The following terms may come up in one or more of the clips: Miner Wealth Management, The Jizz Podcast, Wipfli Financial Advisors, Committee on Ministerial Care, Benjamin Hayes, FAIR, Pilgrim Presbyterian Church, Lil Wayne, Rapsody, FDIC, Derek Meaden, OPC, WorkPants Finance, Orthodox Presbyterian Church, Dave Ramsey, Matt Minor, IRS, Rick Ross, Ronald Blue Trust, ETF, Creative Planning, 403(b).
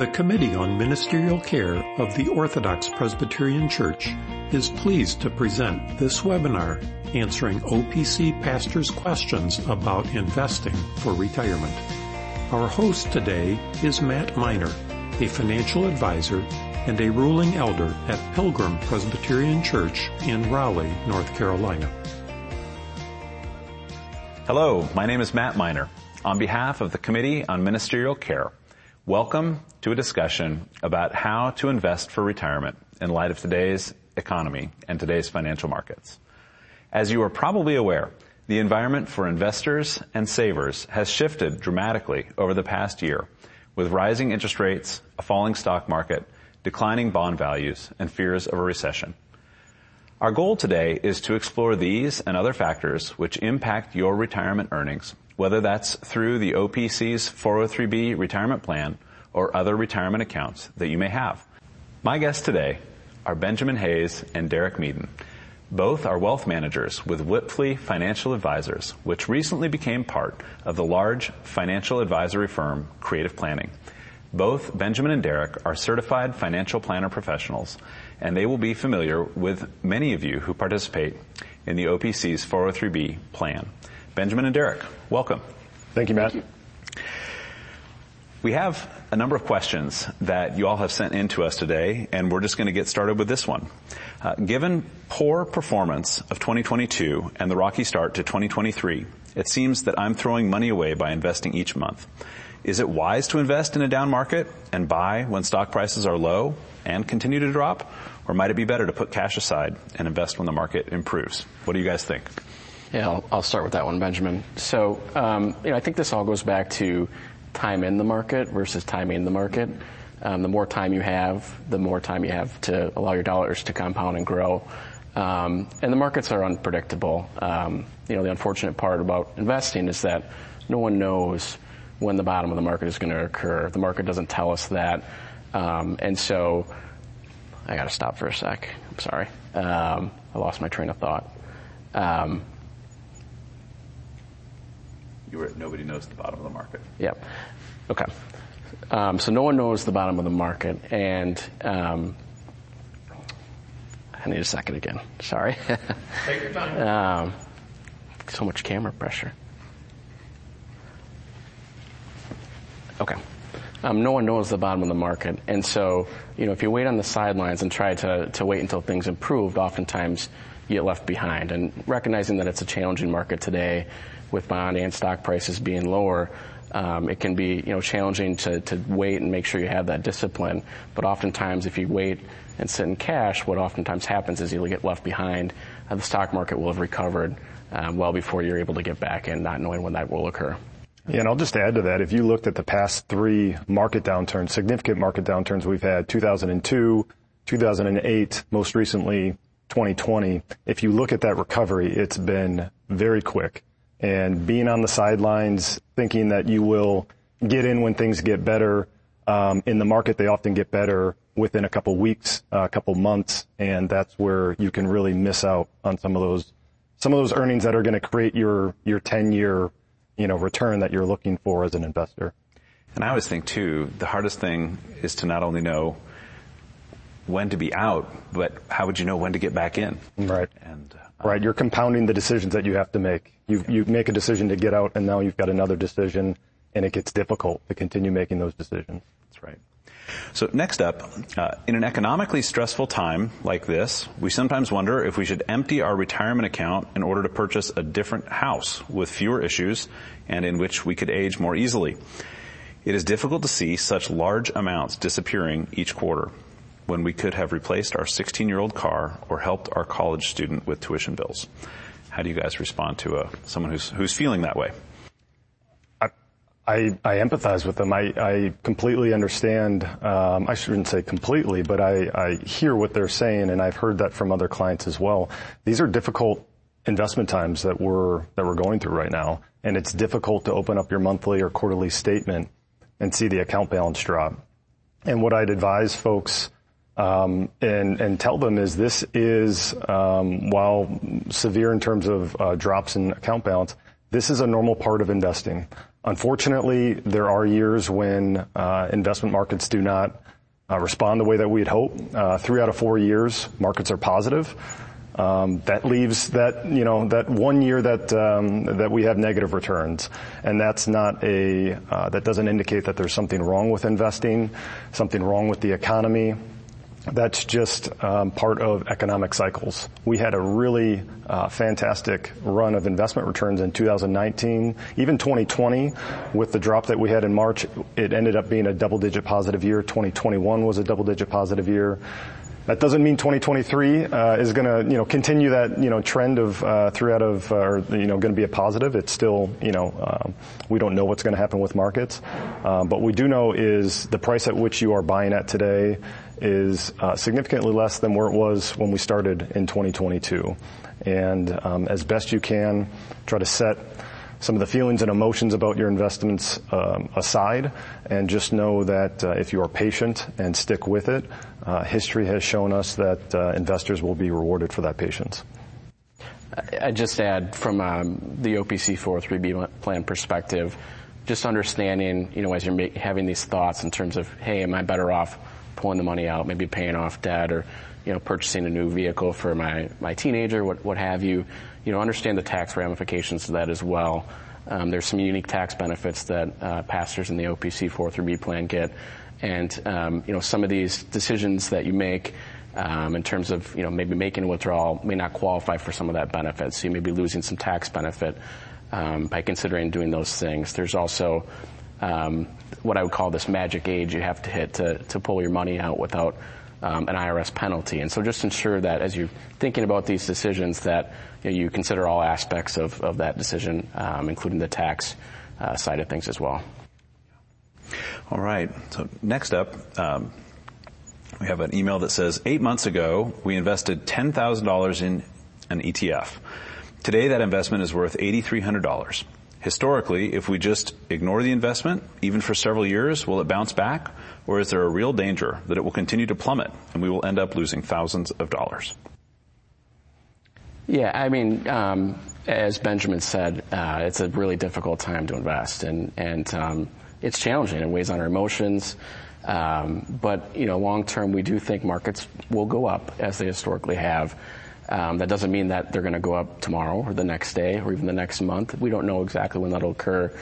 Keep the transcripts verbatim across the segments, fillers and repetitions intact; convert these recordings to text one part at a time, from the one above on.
The Committee on Ministerial Care of the Orthodox Presbyterian Church is pleased to present this webinar answering O P C pastors' questions about investing for retirement. Our host today is Matt Minor, a financial advisor and a ruling elder at Pilgrim Presbyterian Church in Raleigh, North Carolina. Hello, my name is Matt Minor. On behalf of the Committee on Ministerial Care, welcome to a discussion about how to invest for retirement in light of today's economy and today's financial markets. As you are probably aware, the environment for investors and savers has shifted dramatically over the past year, with rising interest rates, a falling stock market, declining bond values, and fears of a recession. Our goal today is to explore these and other factors which impact your retirement earnings, whether that's through the O P C's four oh three B retirement plan or other retirement accounts that you may have. My guests today are Benjamin Hayes and Derek Meaden. Both are wealth managers with Wipfli Financial Advisors, which recently became part of the large financial advisory firm Creative Planning. Both Benjamin and Derek are certified financial planner professionals, and they will be familiar with many of you who participate in the O P C's four oh three B plan. Benjamin and Derek, welcome. Thank you, Matt. Thank you. We have a number of questions that you all have sent in to us today, and we're just going to get started with this one. Uh, given poor performance of twenty twenty-two and the rocky start to twenty twenty-three, it seems that I'm throwing money away by investing each month. Is it wise to invest in a down market and buy when stock prices are low and continue to drop? Or might it be better to put cash aside and invest when the market improves? What do you guys think? Yeah, I'll, I'll start with that one, Benjamin. So, um, you know, I think this all goes back to time in the market versus timing the market. Um, the more time you have, the more time you have to allow your dollars to compound and grow. Um, and the markets are unpredictable. Um, you know, the unfortunate part about investing is that no one knows when the bottom of the market is going to occur. The market doesn't tell us that. Um, and so I got to stop for a sec. I'm sorry. Um, I lost my train of thought. Um, You were, nobody knows the bottom of the market. Yep. Okay. Um, so no one knows the bottom of the market, and um, I need a second again. Sorry. Take your time. Um, so much camera pressure. Okay. Um, no one knows the bottom of the market, and so you know if you wait on the sidelines and try to to wait until things improved, oftentimes you get left behind. And recognizing that it's a challenging market today, with bond and stock prices being lower, um, it can be, you know, challenging to, to wait and make sure you have that discipline. But oftentimes, if you wait and sit in cash, what oftentimes happens is you'll get left behind. Uh, the stock market will have recovered um, well before you're able to get back in, not knowing when that will occur. Yeah, and I'll just add to that, if you looked at the past three market downturns, significant market downturns we've had, two thousand two, two thousand eight, most recently twenty twenty, if you look at that recovery, it's been very quick. And being on the sidelines, thinking that you will get in when things get better. Um, in the market, they often get better within a couple weeks, a uh, couple months, and that's where you can really miss out on some of those, some of those earnings that are going to create your your ten-year, you know, return that you're looking for as an investor. And I always think too, the hardest thing is to not only know when to be out, but how would you know when to get back in? Right. And. Right, you're compounding the decisions that you have to make. You you make a decision to get out, and now you've got another decision, and it gets difficult to continue making those decisions. That's right. So next up, uh, in an economically stressful time like this, we sometimes wonder if we should empty our retirement account in order to purchase a different house with fewer issues and in which we could age more easily. It is difficult to see such large amounts disappearing each quarter, when we could have replaced our sixteen-year-old car or helped our college student with tuition bills. How do you guys respond to uh, someone who's who's feeling that way? I I, I empathize with them. I, I completely understand. Um, I shouldn't say completely, but I, I hear what they're saying, and I've heard that from other clients as well. These are difficult investment times that we're that we're going through right now, and it's difficult to open up your monthly or quarterly statement and see the account balance drop. And what I'd advise folks Um, and, and tell them is this is, um, while severe in terms of uh, drops in account balance, This is a normal part of investing. Unfortunately, there are years when uh, investment markets do not uh, respond the way that we'd hope. Uh, three out of four years, markets are positive. Um, that leaves that, you know, that one year that um, that we have negative returns, and that's not a uh, that doesn't indicate that there's something wrong with investing, something wrong with the economy. That's just um, part of economic cycles. We had a really uh, fantastic run of investment returns in two thousand nineteen, even twenty twenty. With the drop that we had in March, it ended up being a double-digit positive year. twenty twenty-one was a double-digit positive year. That doesn't mean twenty twenty-three uh, is going to, you know, continue that, you know, trend of uh, three out of, uh, or, you know, going to be a positive. It's still, you know, um, we don't know what's going to happen with markets. Um, but we do know is the price at which you are buying at today is uh, significantly less than where it was when we started in twenty twenty-two. And um, as best you can, try to set some of the feelings and emotions about your investments um, aside, and just know that uh, if you are patient and stick with it, uh, history has shown us that uh, investors will be rewarded for that patience. I'd just add from um, the O P C four oh three B plan perspective, just understanding, you know, as you're ma- having these thoughts in terms of, hey, am I better off pulling the money out, maybe paying off debt, or, you know, purchasing a new vehicle for my, my teenager, what what have you, you know, understand the tax ramifications of that as well. Um, there's some unique tax benefits that uh, pastors in the O P C four oh three B plan get. And, um, you know, some of these decisions that you make um, in terms of, you know, maybe making a withdrawal may not qualify for some of that benefit. So you may be losing some tax benefit um, by considering doing those things. There's also um, what I would call this magic age you have to hit to, to pull your money out without Um, an I R S penalty. And so just ensure that as you're thinking about these decisions that, you know, you consider all aspects of, of that decision, um, including the tax uh, side of things as well. All right. So next up, um, we have an email that says, eight months ago, we invested ten thousand dollars in an E T F. Today, that investment is worth eight thousand three hundred dollars. Historically, if we just ignore the investment, even for several years, will it bounce back? Or is there a real danger that it will continue to plummet and we will end up losing thousands of dollars? Yeah, I mean, um, as Benjamin said, uh, it's a really difficult time to invest. And, and um, it's challenging. It weighs on our emotions. Um, but, you know, long term, we do think markets will go up as they historically have. Um, that doesn't mean that they're going to go up tomorrow or the next day or even the next month. We don't know exactly when that'll occur,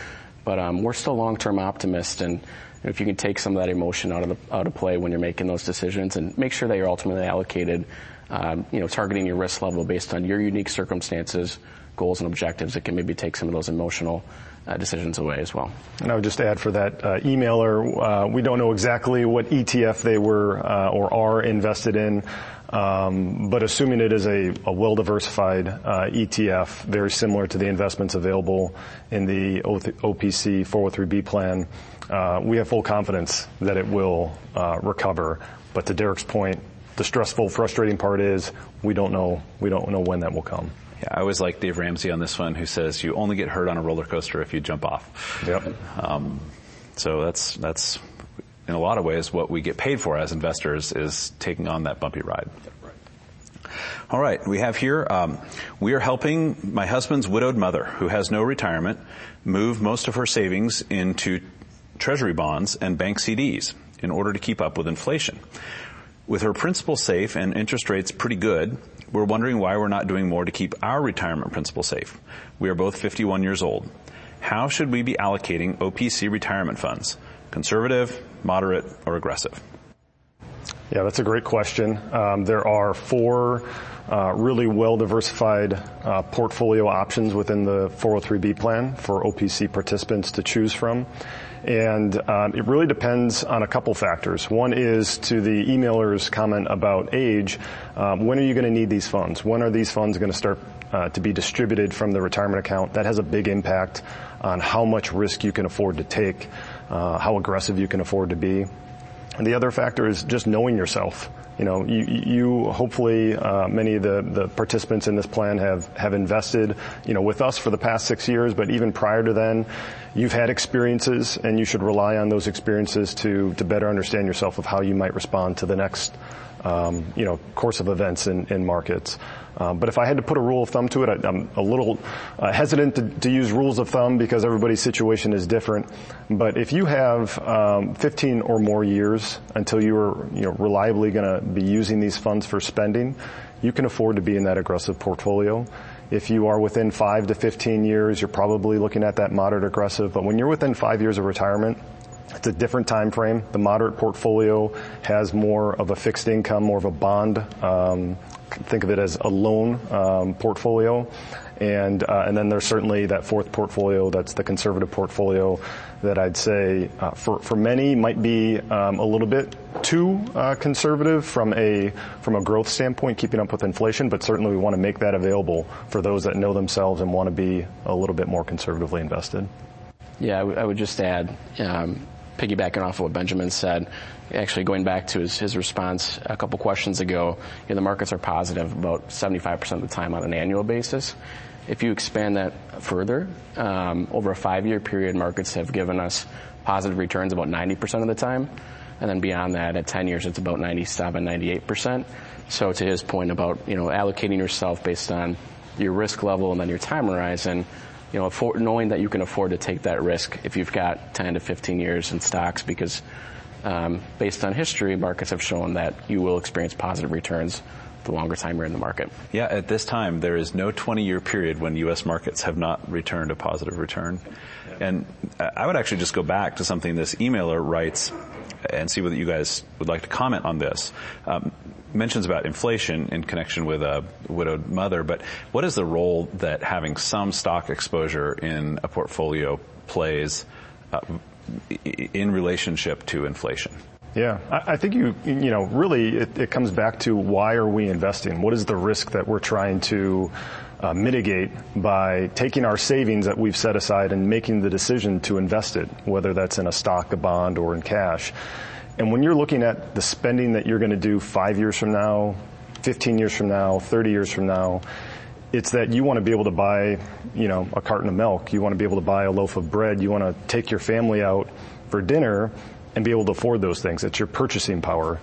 but um, we're still long-term optimists. And if you can take some of that emotion out of the, out of play when you're making those decisions, and make sure that you're ultimately allocated, um, you know, targeting your risk level based on your unique circumstances, goals, and objectives, it can maybe take some of those emotional Uh, decisions away as well. And I would just add for that uh, emailer, uh, we don't know exactly what E T F they were uh, or are invested in, um, but assuming it is a, a well-diversified uh, E T F, very similar to the investments available in the O P C four oh three B plan, uh, we have full confidence that it will uh, recover. But to Derek's point, the stressful, frustrating part is we don't know, we don't know when that will come. Yeah, I always like Dave Ramsey on this one, who says you only get hurt on a roller coaster if you jump off. Yep. Um, so that's that's in a lot of ways what we get paid for as investors is taking on that bumpy ride. Yep, right. All right, we have here um, we are helping my husband's widowed mother, who has no retirement, move most of her savings into treasury bonds and bank C Ds in order to keep up with inflation. With her principal safe and interest rates pretty good, we're wondering why we're not doing more to keep our retirement principal safe. We are both fifty-one years old. How should we be allocating O P C retirement funds? Conservative, moderate, or aggressive? Yeah, that's a great question. Um, there are four uh, really well-diversified uh, portfolio options within the four oh three B plan for O P C participants to choose from. And um, it really depends on a couple factors. One is to the emailer's comment about age. Um, when are you going to need these funds? When are these funds going to start uh, to be distributed from the retirement account? That has a big impact on how much risk you can afford to take, uh, how aggressive you can afford to be. And the other factor is just knowing yourself. You know, you, you hopefully, uh, many of the, the participants in this plan have, have invested, you know, with us for the past six years, but even prior to then, you've had experiences, and you should rely on those experiences to, to better understand yourself of how you might respond to the next um, you know, course of events in, in markets. Um, but if I had to put a rule of thumb to it, I, I'm a little uh, hesitant to, to use rules of thumb because everybody's situation is different. But if you have um, fifteen or more years until you are, you know, reliably going to be using these funds for spending, you can afford to be in that aggressive portfolio. If you are within five to fifteen years, you're probably looking at that moderate aggressive. But when you're within five years of retirement, it's a different time frame. The moderate portfolio has more of a fixed income, more of a bond. Um, think of it as a loan um, portfolio. And uh, and then there's certainly that fourth portfolio, that's the conservative portfolio, that I'd say uh, for for many might be um, a little bit too uh, conservative from a from a growth standpoint, keeping up with inflation. But certainly we want to make that available for those that know themselves and want to be a little bit more conservatively invested. Yeah, I, w- I would just add, um, piggybacking off of what Benjamin said, actually going back to his, his response a couple questions ago, you know, the markets are positive about seventy-five percent of the time on an annual basis. If you expand that further, um, over a five-year period, markets have given us positive returns about ninety percent of the time. And then beyond that, at ten years, it's about ninety-seven, ninety-eight percent. So to his point about, you know, allocating yourself based on your risk level and then your time horizon, you know, for, knowing that you can afford to take that risk if you've got ten to fifteen years in stocks, because um, based on history, markets have shown that you will experience positive returns the longer time you're in the market. Yeah, at this time, there is no twenty-year period when U S markets have not returned a positive return. Yeah. And I would actually just go back to something this emailer writes and see whether you guys would like to comment on this. Um, mentions about inflation in connection with a widowed mother, but what is the role that having some stock exposure in a portfolio plays uh, in relationship to inflation? Yeah, I think you, you know, really it, it comes back to why are we investing? What is the risk that we're trying to uh, mitigate by taking our savings that we've set aside and making the decision to invest it, whether that's in a stock, a bond, or in cash? And when you're looking at the spending that you're going to do five years from now, fifteen years from now, thirty years from now, it's that you want to be able to buy, you know, a carton of milk. You want to be able to buy a loaf of bread. You want to take your family out for dinner and be able to afford those things. It's your purchasing power.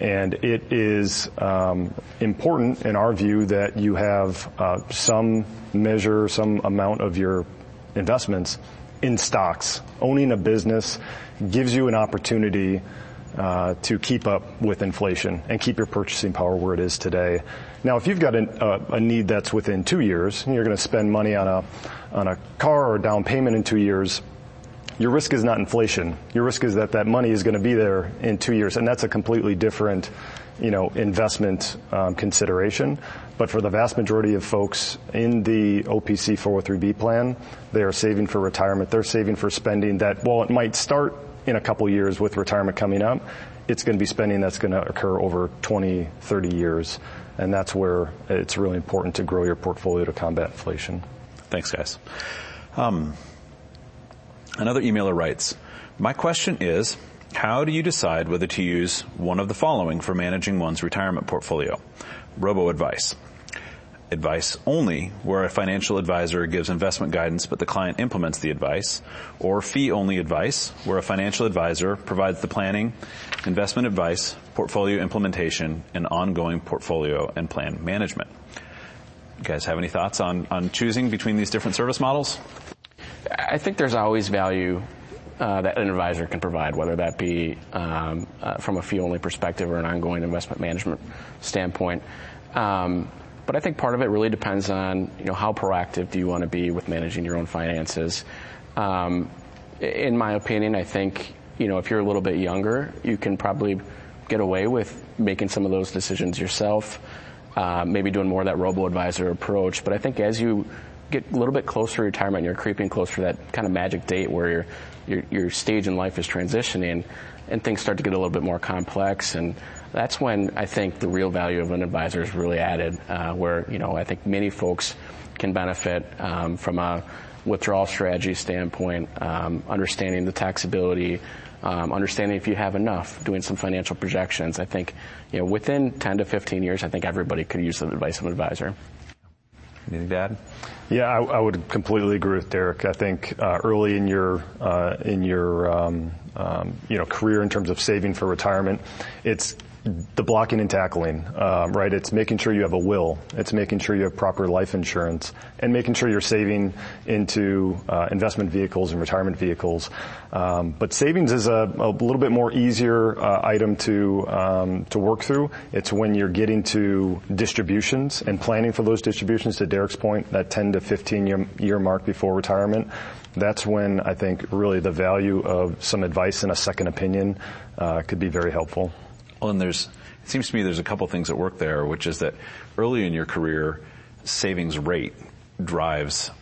And it is um, important in our view that you have uh, some measure, some amount of your investments in stocks. Owning a business gives you an opportunity Uh, to keep up with inflation and keep your purchasing power where it is today. Now, if you've got an, uh, a need that's within two years and you're going to spend money on a on a car or down payment in two years, your risk is not inflation. Your risk is that that money is going to be there in two years, and that's a completely different, you know, investment um, consideration. But for the vast majority of folks in the O P C four oh three B plan, they are saving for retirement. They're saving for spending that, while it might start in a couple years with retirement coming up, it's going to be spending that's going to occur over twenty, thirty years. And that's where it's really important to grow your portfolio to combat inflation. Thanks, guys. Um, another emailer writes, my question is, how do you decide whether to use one of the following for managing one's retirement portfolio? Robo advice. Advice only, where a financial advisor gives investment guidance but the client implements the advice, or fee-only advice, where a financial advisor provides the planning, investment advice, portfolio implementation, and ongoing portfolio and plan management. You guys have any thoughts on, on choosing between these different service models? I think there's always value uh, that an advisor can provide, whether that be um, uh, from a fee-only perspective or an ongoing investment management standpoint. Um, But I think part of it really depends on, you know, how proactive do you want to be with managing your own finances. Um, in my opinion, I think, you know, if you're a little bit younger, you can probably get away with making some of those decisions yourself, uh, maybe doing more of that robo-advisor approach. But I think as you get a little bit closer to retirement, you're creeping closer to that kind of magic date where your your, your stage in life is transitioning and things start to get a little bit more complex, and that's when I think the real value of an advisor is really added, uh, where, you know, I think many folks can benefit um, from a withdrawal strategy standpoint, um, understanding the taxability, um, understanding if you have enough, doing some financial projections. I think, you know, within ten to fifteen years, I think everybody could use the advice of an advisor. Anything to add? Yeah, I, I would completely agree with Derek. I think uh, early in your uh, in your um, um, you know, career in terms of saving for retirement, it's the blocking and tackling, um, right? It's making sure you have a will. It's making sure you have proper life insurance and making sure you're saving into uh, investment vehicles and retirement vehicles. Um, but savings is a, a little bit more easier uh, item to um, to work through. It's when you're getting to distributions and planning for those distributions, to Derek's point, that ten to fifteen year, year mark before retirement. That's when I think really the value of some advice and a second opinion uh, could be very helpful. Well, and there's, it seems to me there's a couple things at work there, which is that early in your career, savings rate drives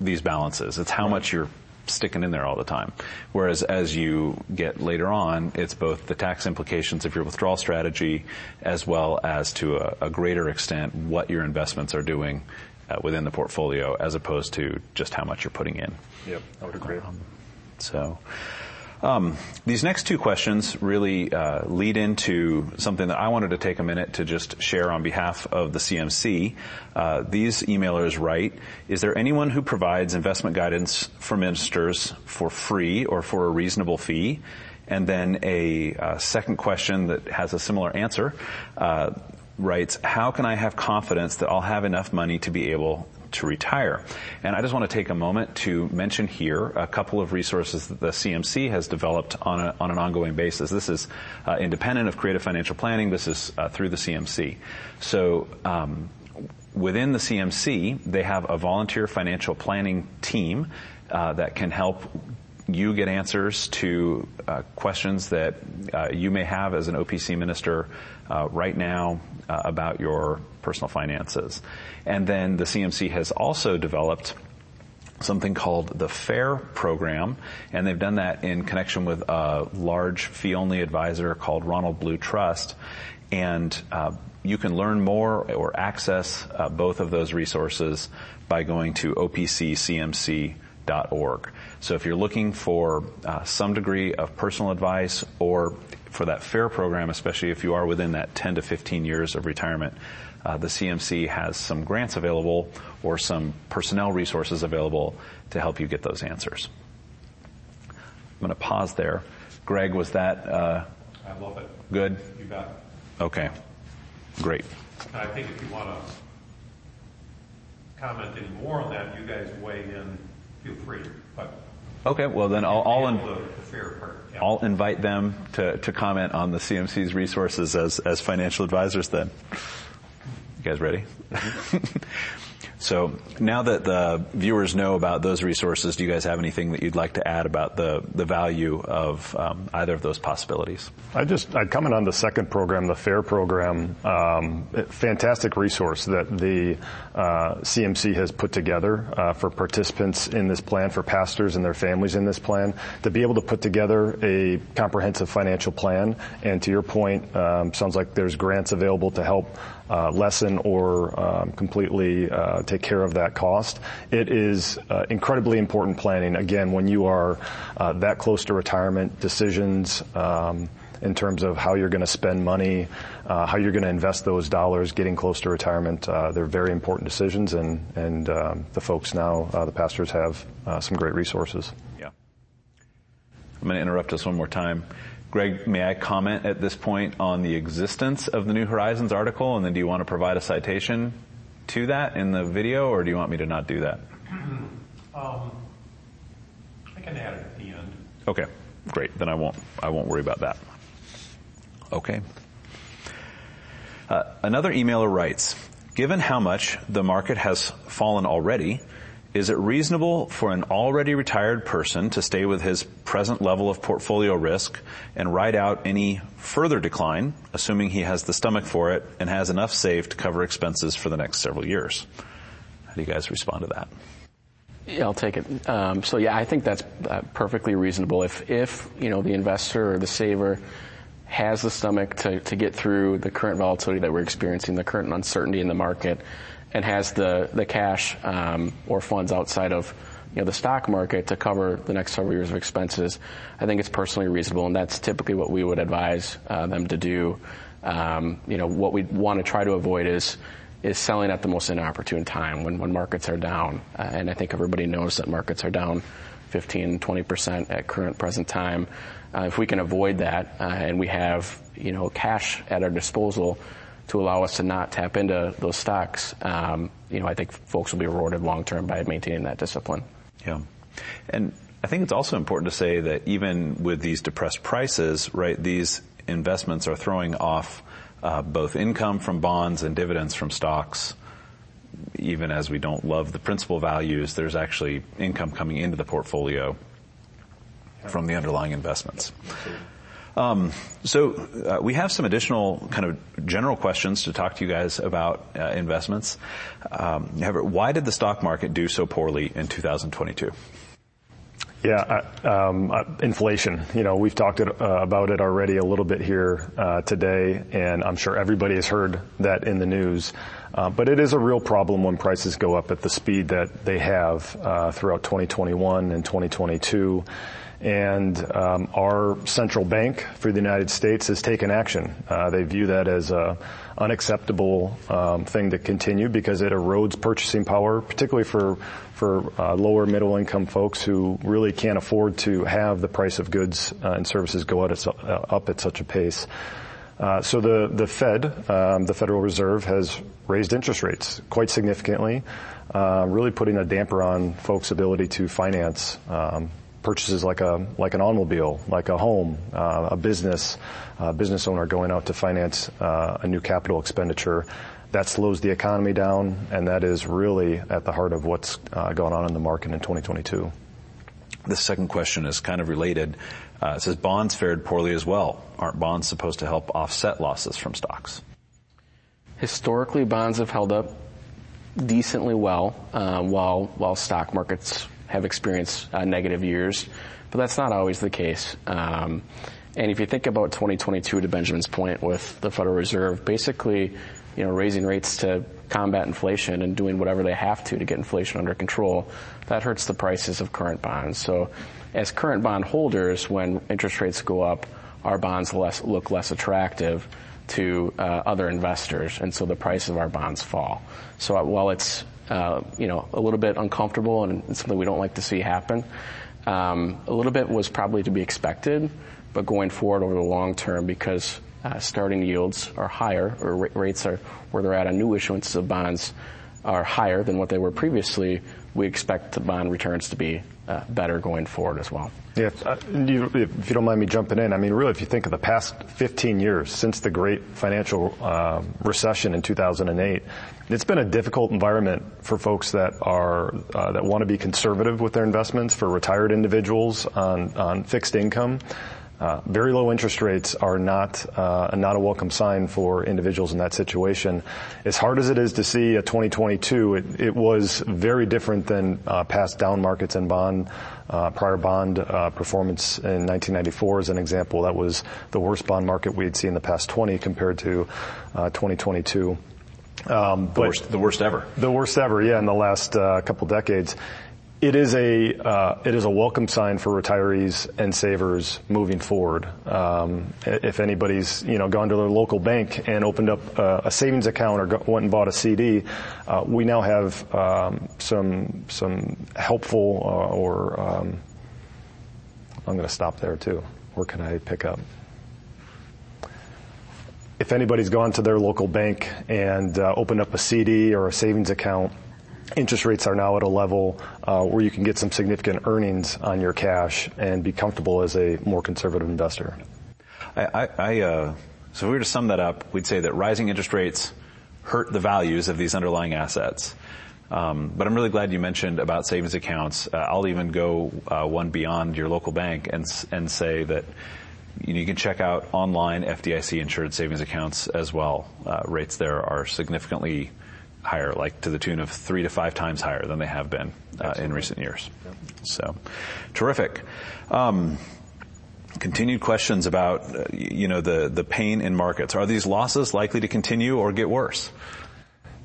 these balances. It's how much you're sticking in there all the time. Whereas as you get later on, it's both the tax implications of your withdrawal strategy as well as to a, a greater extent what your investments are doing uh, within the portfolio as opposed to just how much you're putting in. Yep, I would agree. Um, so... Um, these next two questions really uh, lead into something that I wanted to take a minute to just share on behalf of the C M C. Uh, these emailers write, is there anyone who provides investment guidance for ministers for free or for a reasonable fee? And then a uh, second question that has a similar answer uh, writes, how can I have confidence that I'll have enough money to be able to retire? And I just want to take a moment to mention here a couple of resources that the C M C has developed on, a, on an ongoing basis. This is uh, independent of Creative Financial Planning. This is uh, through the C M C. So um, within the C M C, they have a volunteer financial planning team uh, that can help you get answers to uh, questions that uh, you may have as an O P C minister uh, right now uh, about your personal finances. And then the C M C has also developed something called the FAIR program, and they've done that in connection with a large fee-only advisor called Ronald Blue Trust. And uh, you can learn more or access uh, both of those resources by going to O P C C M C dot org. So if you're looking for uh, some degree of personal advice or for that FAIR program, especially if you are within that ten to fifteen years of retirement, uh, the C M C has some grants available or some personnel resources available to help you get those answers. I'm going to pause there. Greg, was that? Uh, I love it. Good? You got it. Okay. Great. I think if you want to comment any more on that, you guys weigh in. Feel free. But okay, well then I'll, I'll, in, yeah. I'll invite them to, to comment on the C M C's resources as, as financial advisors then. You guys ready? Mm-hmm. So now that the viewers know about those resources, do you guys have anything that you'd like to add about the, the value of um, either of those possibilities? I just, I'd comment on the second program, the FAIR program, um, fantastic resource that the uh, C M C has put together uh, for participants in this plan, for pastors and their families in this plan, to be able to put together a comprehensive financial plan. And to your point, um, sounds like there's grants available to help Uh, lessen or um, completely uh, take care of that cost. It is uh, incredibly important planning. Again, when you are uh, that close to retirement, decisions um, in terms of how you're going to spend money, uh, how you're going to invest those dollars, getting close to retirement, uh, they're very important decisions. And and um, the folks now, uh, the pastors, have uh, some great resources. Yeah. I'm going to interrupt us one more time. Greg, may I comment at this point on the existence of the New Horizons article, and then do you want to provide a citation to that in the video, or do you want me to not do that? Um, I can add it at the end. Okay, great. Then I won't. I won't worry about that. Okay. Uh, another emailer writes: given how much the market has fallen already, is it reasonable for an already retired person to stay with his present level of portfolio risk and ride out any further decline, assuming he has the stomach for it and has enough saved to cover expenses for the next several years? How do you guys respond to that? Yeah, I'll take it. Um, so yeah, I think that's uh, perfectly reasonable. If, if, you know, the investor or the saver has the stomach to, to get through the current volatility that we're experiencing, the current uncertainty in the market, and has the, the cash um, or funds outside of, you know, the stock market to cover the next several years of expenses, I think it's personally reasonable, and that's typically what we would advise uh, them to do. Um, you know, what we want to try to avoid is is selling at the most inopportune time when, when markets are down, uh, and I think everybody knows that markets are down fifteen, twenty percent at current present time. Uh, if we can avoid that, uh, and we have, you know, cash at our disposal to allow us to not tap into those stocks, um, you know, I think folks will be rewarded long term by maintaining that discipline. Yeah. And I think it's also important to say that even with these depressed prices, right, these investments are throwing off uh, both income from bonds and dividends from stocks. Even as we don't love the principal values, there's actually income coming into the portfolio from the underlying investments. Um, so uh, we have some additional kind of general questions to talk to you guys about uh, investments. Um, however, why did the stock market do so poorly in two thousand twenty-two? Yeah, um, inflation. You know, we've talked it, uh, about it already a little bit here uh, today, and I'm sure everybody has heard that in the news. Uh, but it is a real problem when prices go up at the speed that they have uh, throughout twenty twenty-one and twenty twenty-two. And um, our central bank for the United States has taken action. Uh, they view that as a unacceptable um, thing to continue because it erodes purchasing power, particularly for for uh, lower middle income folks who really can't afford to have the price of goods uh, and services go out at, uh, up at such a pace. Uh, so the the Fed, um, the Federal Reserve, has raised interest rates quite significantly, uh, really putting a damper on folks' ability to finance Um, purchases like a like an automobile, like a home, uh, a business, a business owner going out to finance uh, a new capital expenditure. That slows the economy down, and that is really at the heart of what's uh, going on in the market in twenty twenty-two. The second question is kind of related. Uh, it says bonds fared poorly as well. Aren't bonds supposed to help offset losses from stocks? Historically, bonds have held up decently well, uh, while while stock markets have experienced uh, negative years, but that's not always the case. Um, and if you think about twenty twenty-two, to Benjamin's point, with the Federal Reserve basically, you know, raising rates to combat inflation and doing whatever they have to to get inflation under control, that hurts the prices of current bonds. So as current bond holders, when interest rates go up, our bonds less, look less attractive to uh, other investors, and so the price of our bonds fall. So uh, while it's Uh, you know, a little bit uncomfortable and something we don't like to see happen. Um, a little bit was probably to be expected, but going forward over the long term, because uh, starting yields are higher, or ra- rates are where they're at on new issuance of bonds are higher than what they were previously, we expect the bond returns to be uh, better going forward as well. Yeah, if, uh, you, if you don't mind me jumping in, I mean, really, if you think of the past fifteen years since the great financial uh, recession in two thousand eight, it's been a difficult environment for folks that are uh, that want to be conservative with their investments, for retired individuals on, on fixed income. Uh, very low interest rates are not uh, not a welcome sign for individuals in that situation. As hard as it is to see a twenty twenty-two, it, it was very different than uh, past down markets and bond uh, prior bond uh, performance in nineteen ninety-four, as an example. That was the worst bond market we had seen in the past twenty compared to uh, twenty twenty-two. Um, but the worst, the worst ever. The worst ever, yeah, in the last uh, couple decades. It is a uh, it is a welcome sign for retirees and savers moving forward. Um, if anybody's you know gone to their local bank and opened up uh, a savings account or go, went and bought a C D, uh, we now have um, some some helpful uh, or um, I'm going to stop there too. Where can I pick up? If anybody's gone to their local bank and uh, opened up a C D or a savings account, interest rates are now at a level uh, where you can get some significant earnings on your cash and be comfortable as a more conservative investor. I, I, I uh, so if we were to sum that up, we'd say that rising interest rates hurt the values of these underlying assets. Um, but I'm really glad you mentioned about savings accounts. Uh, I'll even go uh, one beyond your local bank and and say that you can check out online F D I C insured savings accounts as well. Uh, rates there are significantly higher, like to the tune of three to five times higher than they have been uh, in recent years. Yep. So, terrific. Um, continued questions about, uh, you know, the, the pain in markets. Are these losses likely to continue or get worse?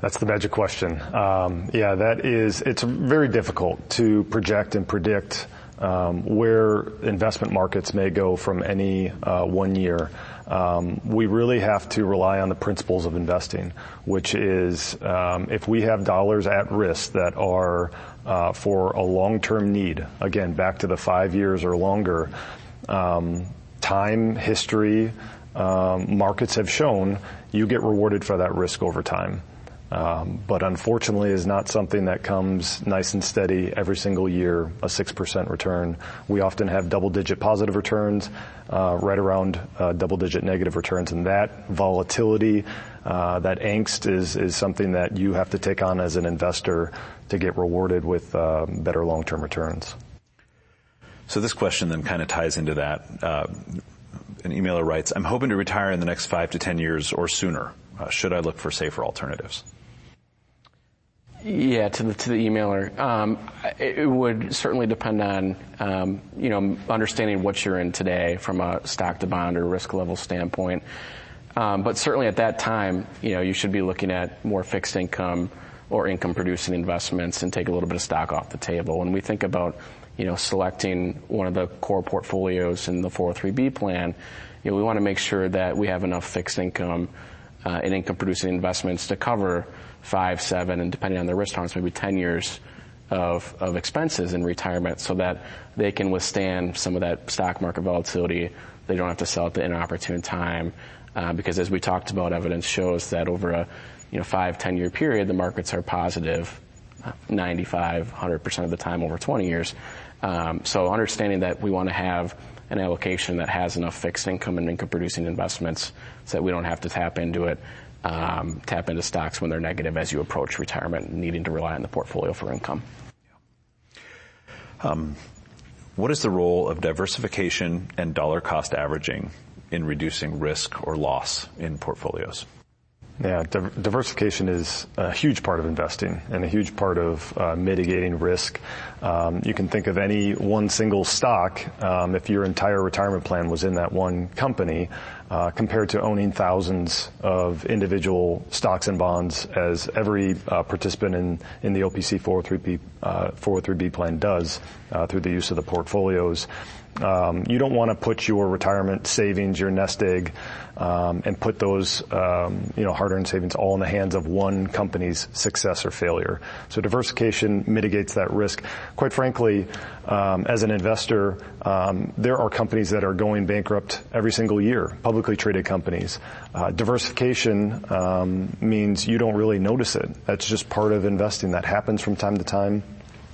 That's the magic question. Um, yeah, that is, it's very difficult to project and predict um, where investment markets may go from any uh, one year, um, we really have to rely on the principles of investing, which is um, if we have dollars at risk that are uh, for a long-term need, again, back to the five years or longer, um, time, history, um, markets have shown you get rewarded for that risk over time. Um, but unfortunately is not something that comes nice and steady every single year, a six percent return. We often have double-digit positive returns, uh, right around uh, double-digit negative returns. And that volatility, uh, that angst is, is something that you have to take on as an investor to get rewarded with uh, better long-term returns. So this question then kind of ties into that. Uh, an emailer writes, I'm hoping to retire in the next five to ten years or sooner. Uh, should I look for safer alternatives? Yeah, to the to the emailer, um, it would certainly depend on um, you know understanding what you're in today from a stock to bond or risk level standpoint. Um, but certainly at that time, you know, you should be looking at more fixed income or income producing investments and take a little bit of stock off the table. When we think about you know selecting one of the core portfolios in the four oh three B plan, you know, we want to make sure that we have enough fixed income uh, and income producing investments to cover five, seven, and depending on their risk tolerance, maybe ten years of of expenses in retirement, so that they can withstand some of that stock market volatility. They don't have to sell at the inopportune time, uh, because as we talked about, evidence shows that over a you know five, ten year period, the markets are positive ninety-five, one hundred percent of the time over twenty years. Um, so understanding that we want to have an allocation that has enough fixed income and income producing investments so that we don't have to tap into it. Um, tap into stocks when they're negative as you approach retirement, needing to rely on the portfolio for income. Um, what is the role of diversification and dollar cost averaging in reducing risk or loss in portfolios? Yeah, di- diversification is a huge part of investing and a huge part of uh, mitigating risk. Um, you can think of any one single stock, um, if your entire retirement plan was in that one company, uh, compared to owning thousands of individual stocks and bonds, as every uh, participant in, in the O P C four oh three B, uh, four oh three B plan does uh, through the use of the portfolios. Um, you don't want to put your retirement savings, your nest egg, um, and put those, um, you know, hard-earned savings all in the hands of one company's success or failure. So diversification mitigates that risk. Quite frankly, um, as an investor, um, there are companies that are going bankrupt every single year, publicly traded companies. Uh, diversification um, means you don't really notice it. That's just part of investing. That happens from time to time.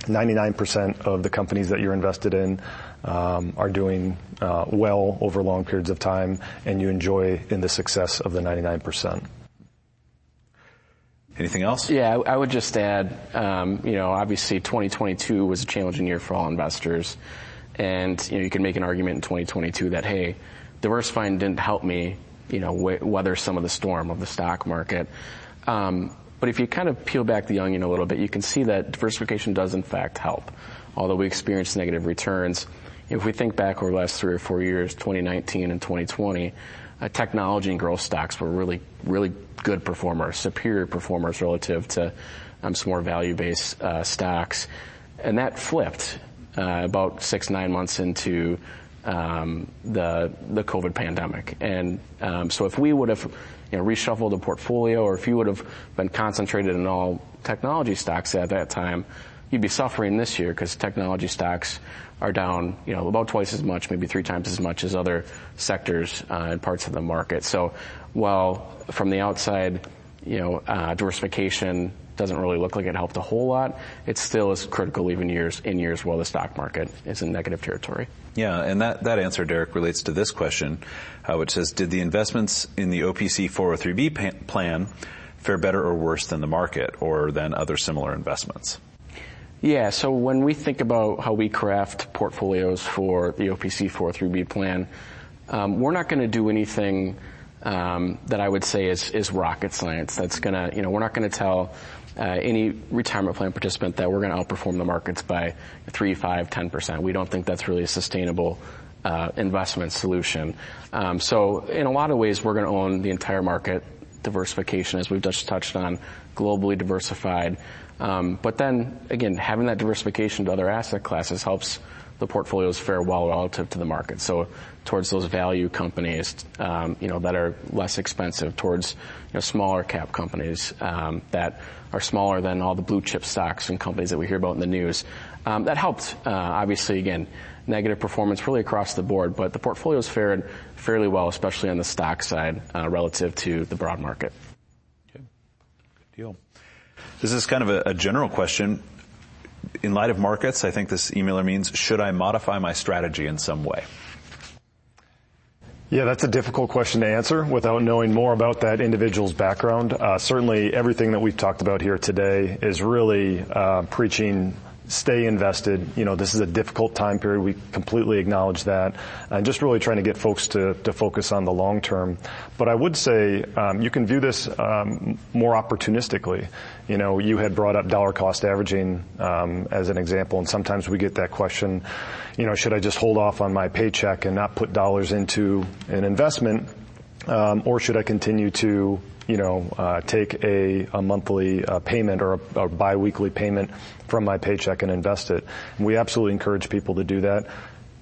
ninety-nine percent of the companies that you're invested in Um, are doing uh, well over long periods of time, and you enjoy in the success of the ninety-nine percent. Anything else? Yeah, I would just add, um, you know, obviously twenty twenty-two was a challenging year for all investors, and you know, you can make an argument in twenty twenty-two that, hey, diversifying didn't help me, you know, w- weather some of the storm of the stock market. Um, but if you kind of peel back the onion a little bit, you can see that diversification does in fact help. Although we experienced negative returns, if we think back over the last three or four years, twenty nineteen and twenty twenty, uh, technology and growth stocks were really, really good performers, superior performers relative to um, some more value-based uh, stocks. And that flipped uh, about six, nine months into um, the the COVID pandemic. And um, so if we would have you know, reshuffled the portfolio, or if you would have been concentrated in all technology stocks at that time, you'd be suffering this year because technology stocks are down, you know, about twice as much, maybe three times as much as other sectors uh, and parts of the market. So while from the outside, you know, uh, diversification doesn't really look like it helped a whole lot, it still is critical even years in years while the stock market is in negative territory. Yeah, and that, that answer, Derek, relates to this question, uh, which says, did the investments in the O P C four oh three B pa- plan fare better or worse than the market or than other similar investments? Yeah, so when we think about how we craft portfolios for the O P C four oh three B plan, um, we're not going to do anything um, that I would say is, is rocket science. That's going to, you know, we're not going to tell uh, any retirement plan participant that we're going to outperform the markets by three, five, ten percent. We don't think that's really a sustainable uh, investment solution. Um, so in a lot of ways, we're going to own the entire market. Diversification, as we've just touched on, globally diversified. Um, but then, again, having that diversification to other asset classes helps the portfolios fare well relative to the market. So towards those value companies, um, you know, that are less expensive, towards, you know, smaller cap companies, um, that are smaller than all the blue chip stocks and companies that we hear about in the news. Um, that helped, uh, obviously, again, negative performance really across the board, but the portfolios fared fairly well, especially on the stock side, uh, relative to the broad market. Okay. Good deal. This is kind of a, a general question. In light of markets, I think this emailer means, should I modify my strategy in some way? Yeah, that's a difficult question to answer without knowing more about that individual's background. Uh, certainly everything that we've talked about here today is really uh, preaching stay invested. You know, this is a difficult time period. We completely acknowledge that. And just really trying to get folks to, to focus on the long term. But I would say um, you can view this um, more opportunistically. You know, you had brought up dollar cost averaging um, as an example, and sometimes we get that question, you know, should I just hold off on my paycheck and not put dollars into an investment, um, or should I continue to, you know, uh, take a, a monthly uh, payment or a, a biweekly payment from my paycheck and invest it? And we absolutely encourage people to do that.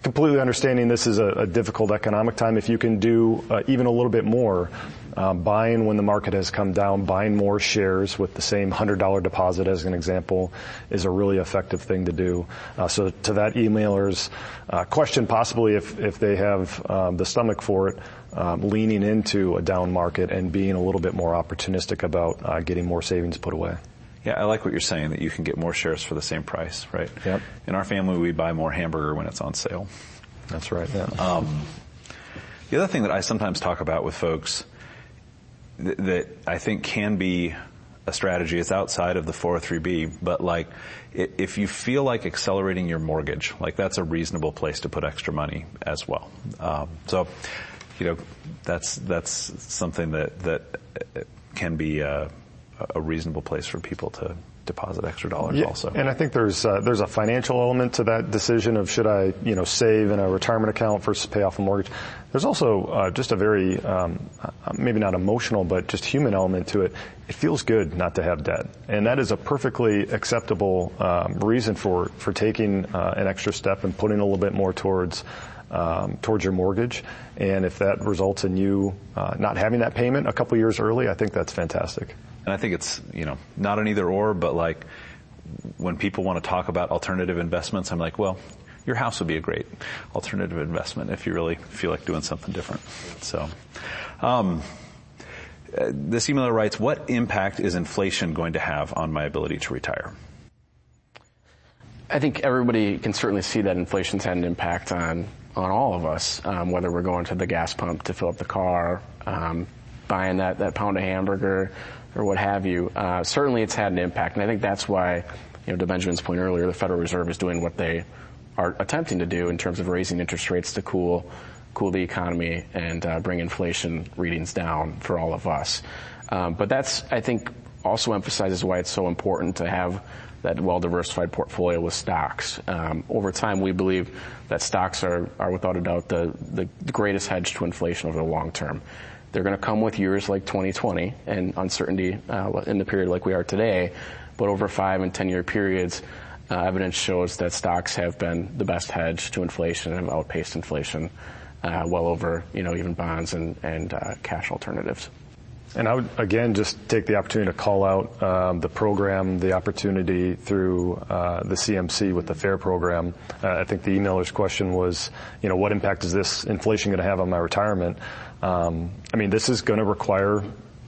Completely understanding this is a, a difficult economic time. If you can do uh, even a little bit more, uh, buying when the market has come down, buying more shares with the same one hundred dollars deposit as an example is a really effective thing to do. Uh, so to that emailer's uh, question, possibly if, if they have uh, the stomach for it, um, leaning into a down market and being a little bit more opportunistic about uh, getting more savings put away. Yeah, I like what you're saying, that you can get more shares for the same price, right? Yep. In our family, we buy more hamburger when it's on sale. That's right. Yeah. Um, the other thing that I sometimes talk about with folks th- that I think can be a strategy, it's outside of the four oh three B, but like it, if you feel like accelerating your mortgage, like that's a reasonable place to put extra money as well. Um, so, you know, that's that's something that, that can be uh a reasonable place for people to deposit extra dollars, yeah, also. And I think there's uh, there's a financial element to that decision of should I, you know, save in a retirement account versus pay off a mortgage. There's also uh, just a very, um, maybe not emotional, but just human element to it. It feels good not to have debt. And that is a perfectly acceptable um, reason for, for taking uh, an extra step and putting a little bit more towards Um, towards your mortgage, and if that results in you uh, not having that payment a couple years early, I think that's fantastic. And I think it's, you know, not an either or, but like when people want to talk about alternative investments, I'm like, well, your house would be a great alternative investment if you really feel like doing something different. So, um, this emailer writes, what impact is inflation going to have on my ability to retire? I think everybody can certainly see that inflation's had an impact on on all of us, um, whether we're going to the gas pump to fill up the car, um, buying that, that pound of hamburger, or what have you. Uh, certainly it's had an impact, and I think that's why, you know, to Benjamin's point earlier, the Federal Reserve is doing what they are attempting to do in terms of raising interest rates to cool cool the economy and uh, bring inflation readings down for all of us. Um, but that's, I think, also emphasizes why it's so important to have that well-diversified portfolio with stocks. Um, over time, we believe that stocks are, are without a doubt the, the greatest hedge to inflation over the long term. They're going to come with years like twenty twenty and uncertainty uh, in the period like we are today, but over five and ten-year periods, uh, evidence shows that stocks have been the best hedge to inflation and have outpaced inflation uh, well over, you know, even bonds and, and uh, cash alternatives. And I would, again, just take the opportunity to call out um, the program, the opportunity through uh, the C M C with the FAIR program. Uh, I think the emailer's question was, you know, what impact is this inflation going to have on my retirement? Um, I mean, this is going to require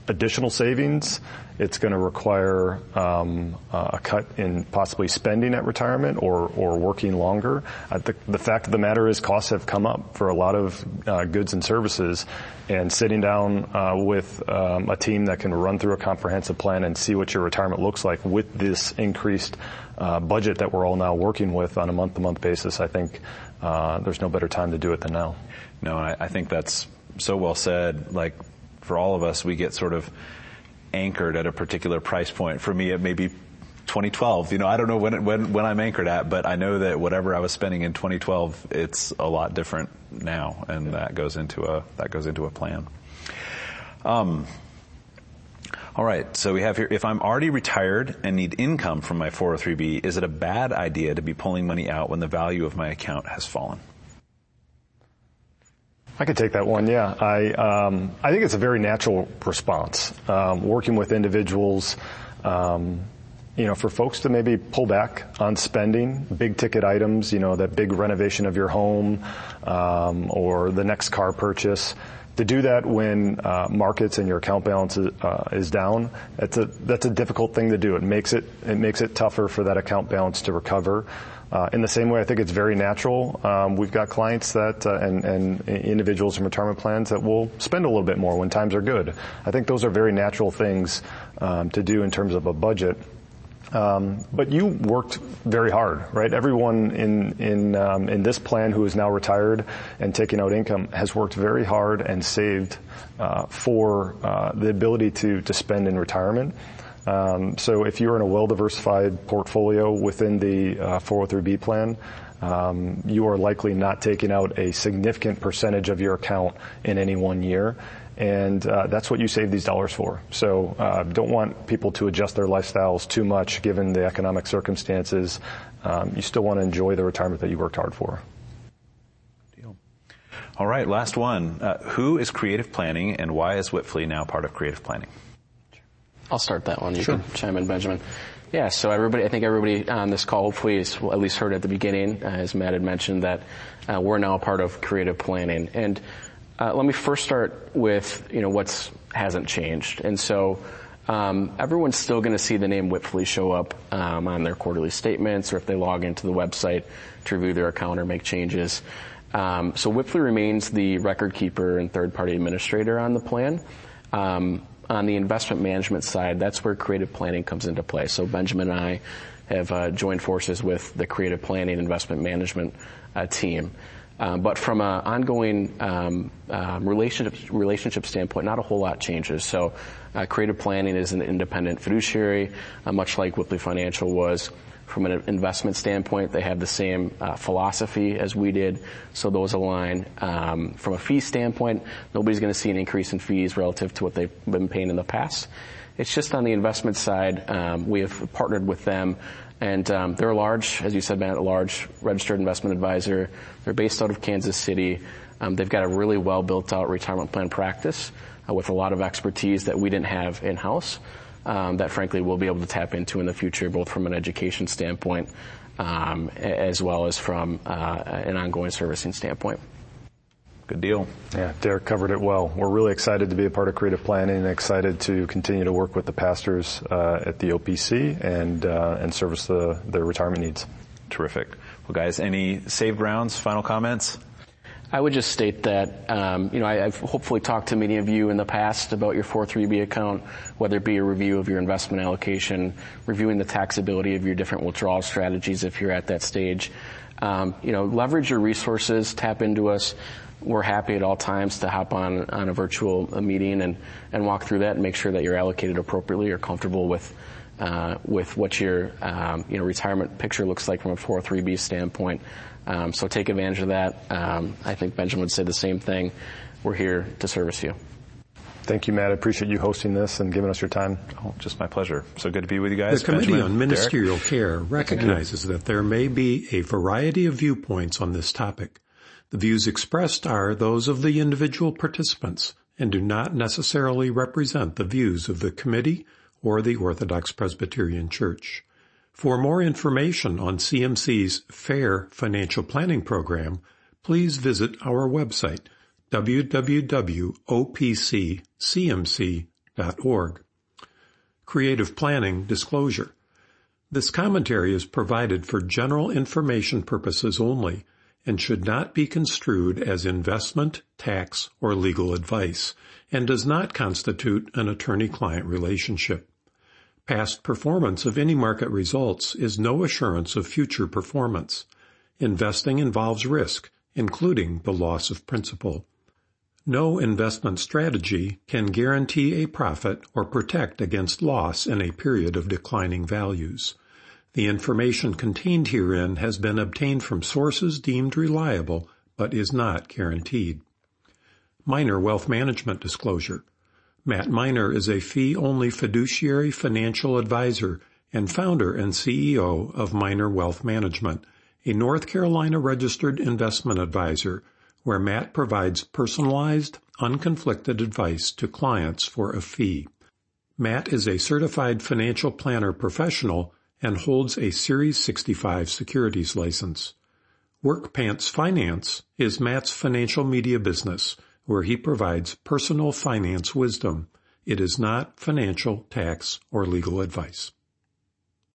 additional savings. It's going to require um, a cut in possibly spending at retirement or, or working longer. I think the fact of the matter is costs have come up for a lot of uh, goods and services, and sitting down uh, with um, a team that can run through a comprehensive plan and see what your retirement looks like with this increased uh, budget that we're all now working with on a month-to-month basis, I think uh, there's no better time to do it than now. No, I, I think that's so well said. Like, for all of us, we get sort of anchored at a particular price point. For me, it may be twenty twelve. You know, I don't know when it, when when I'm anchored at, but I know that whatever I was spending in twenty twelve, it's a lot different now, and that goes into a that goes into a plan. Um, All right, so we have here, if I'm already retired and need income from my four oh three B, is it a bad idea to be pulling money out when the value of my account has fallen? I could take that one, yeah. I um, I think it's a very natural response. Um, working with individuals, um, you know, for folks to maybe pull back on spending, big ticket items, you know, that big renovation of your home um, or the next car purchase. To do that when uh, markets and your account balance is, uh, is down, that's a that's a difficult thing to do. It makes it it makes it tougher for that account balance to recover. Uh, in the same way, I think it's very natural. Um, we've got clients that uh, and and individuals in retirement plans that will spend a little bit more when times are good. I think those are very natural things um, to do in terms of a budget. Um, but you worked very hard, right? Everyone in in um, in this plan who is now retired and taking out income has worked very hard and saved uh, for uh, the ability to to spend in retirement. Um, so if you're in a well-diversified portfolio within the uh, four oh three B plan, um, you are likely not taking out a significant percentage of your account in any one year. And uh, that's what you save these dollars for. So uh, don't want people to adjust their lifestyles too much given the economic circumstances. Um, you still want to enjoy the retirement that you worked hard for. Deal. All right, last one. Uh, who is Creative Planning and why is Wipfli now part of Creative Planning? I'll start that one. You sure. can chime in, Benjamin. Yeah, so everybody, I think everybody on this call hopefully has at least heard at the beginning, uh, as Matt had mentioned, that uh, we're now a part of Creative Planning. And uh, let me first start with, you know, what's hasn't changed. And so um, everyone's still going to see the name Wipfli show up um, on their quarterly statements or if they log into the website to review their account or make changes. Um, so Wipfli remains the record keeper and third-party administrator on the plan. Um, On the investment management side, that's where Creative Planning comes into play. So Benjamin and I have uh, joined forces with the Creative Planning investment management uh, team. Uh, but from an ongoing um, uh, relationship, relationship standpoint, not a whole lot changes. So uh, Creative Planning is an independent fiduciary, uh, much like Wipfli Financial was. From an investment standpoint, they have the same uh, philosophy as we did, so those align. Um, from a fee standpoint, nobody's going to see an increase in fees relative to what they've been paying in the past. It's just on the investment side, um, we have partnered with them, and um, they're a large, as you said, Matt, a large registered investment advisor. They're based out of Kansas City. Um, they've got a really well-built-out retirement plan practice uh, with a lot of expertise that we didn't have in-house. Um, that frankly we'll be able to tap into in the future, both from an education standpoint um, as well as from uh, an ongoing servicing standpoint. Good deal. Yeah, Derek covered it well. We're really excited to be a part of Creative Planning and excited to continue to work with the pastors uh, at the O P C and uh, and service the their retirement needs. Terrific. Well, guys, any saved rounds, final comments? I would just state that, um, you know, I, I've hopefully talked to many of you in the past about your four oh three B account, whether it be a review of your investment allocation, reviewing the taxability of your different withdrawal strategies if you're at that stage. Um, you know, leverage your resources, tap into us. We're happy at all times to hop on, on a virtual meeting and, and walk through that and make sure that you're allocated appropriately, you're comfortable with uh, with what your um, you know, retirement picture looks like from a four oh three B standpoint. Um, so take advantage of that. Um, I think Benjamin would say the same thing. We're here to service you. Thank you, Matt. I appreciate you hosting this and giving us your time. Oh, just my pleasure. So good to be with you guys. The Committee Benjamin, on Ministerial Derek. Care recognizes that there may be a variety of viewpoints on this topic. The views expressed are those of the individual participants and do not necessarily represent the views of the committee or the Orthodox Presbyterian Church. For more information on C M C's FAIR Financial Planning Program, please visit our website, w w w dot o p c c m c dot org. Creative Planning Disclosure. This commentary is provided for general information purposes only and should not be construed as investment, tax, or legal advice, and does not constitute an attorney-client relationship. Past performance of any market results is no assurance of future performance. Investing involves risk, including the loss of principal. No investment strategy can guarantee a profit or protect against loss in a period of declining values. The information contained herein has been obtained from sources deemed reliable but is not guaranteed. Miner Wealth Management Disclosure. Matt Minor is a fee-only fiduciary financial advisor and founder and C E O of Miner Wealth Management, a North Carolina registered investment advisor, where Matt provides personalized, unconflicted advice to clients for a fee. Matt is a certified financial planner professional and holds a Series sixty-five securities license. WorkPants Finance is Matt's financial media business, where he provides personal finance wisdom. It is not financial, tax, or legal advice.